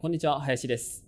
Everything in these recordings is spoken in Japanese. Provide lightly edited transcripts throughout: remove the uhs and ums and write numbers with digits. こんにちは、林です。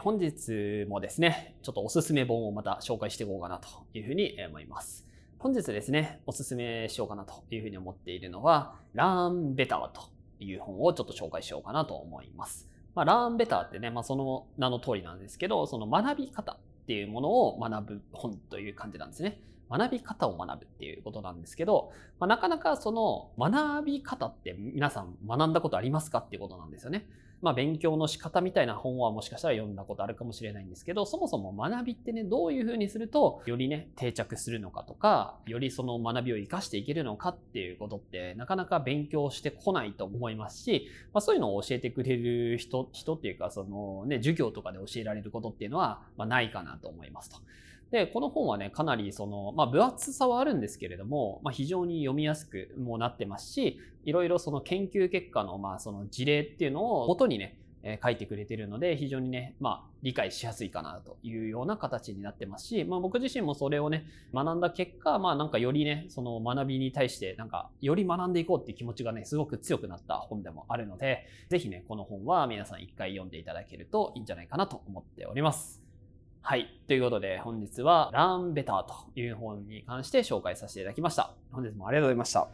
本日もですね、ちょっとおすすめ本をまた紹介していこうかなというふうに思います。本日ですね、おすすめしようかなというふうに思っているのは Learn Better という本をちょっと紹介しようかなと思います。Learn Better ってね、その名の通りなんですけど、その学び方っていうものを学ぶ本という感じなんですね。学び方を学ぶっていうことなんですけど、なかなかその学び方って皆さん学んだことありますかっていうことなんですよね。勉強の仕方みたいな本はもしかしたら読んだことあるかもしれないんですけど、そもそも学びってね、どういうふうにするとよりね、定着するのかとか、よりその学びを生かしていけるのかっていうことってなかなか勉強してこないと思いますし、そういうのを教えてくれる人っていうか、そのね、授業とかで教えられることっていうのはないかなと思いますと。で、この本はね、かなりその、分厚さはあるんですけれども、非常に読みやすくもなってますし、いろいろその研究結果の、その事例っていうのを元にね、書いてくれてるので、非常にね、理解しやすいかなというような形になってますし、僕自身もそれをね、学んだ結果、よりね、その学びに対してより学んでいこうっていう気持ちがね、すごく強くなった本でもあるので、ぜひね、この本は皆さん一回読んでいただけるといいんじゃないかなと思っております。はい。ということで、本日は Learn Better という本に関して紹介させていただきました。本日もありがとうございました。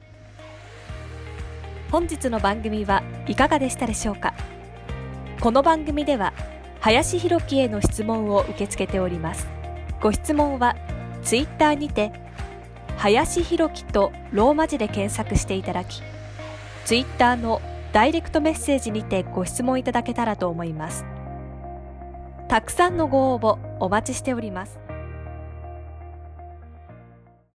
本日の番組はいかがでしたでしょうか。この番組では、林裕樹への質問を受け付けております。ご質問は、Twitter にて、林裕樹とローマ字で検索していただき、Twitter のダイレクトメッセージにてご質問いただけたらと思います。たくさんのご応募お待ちしております。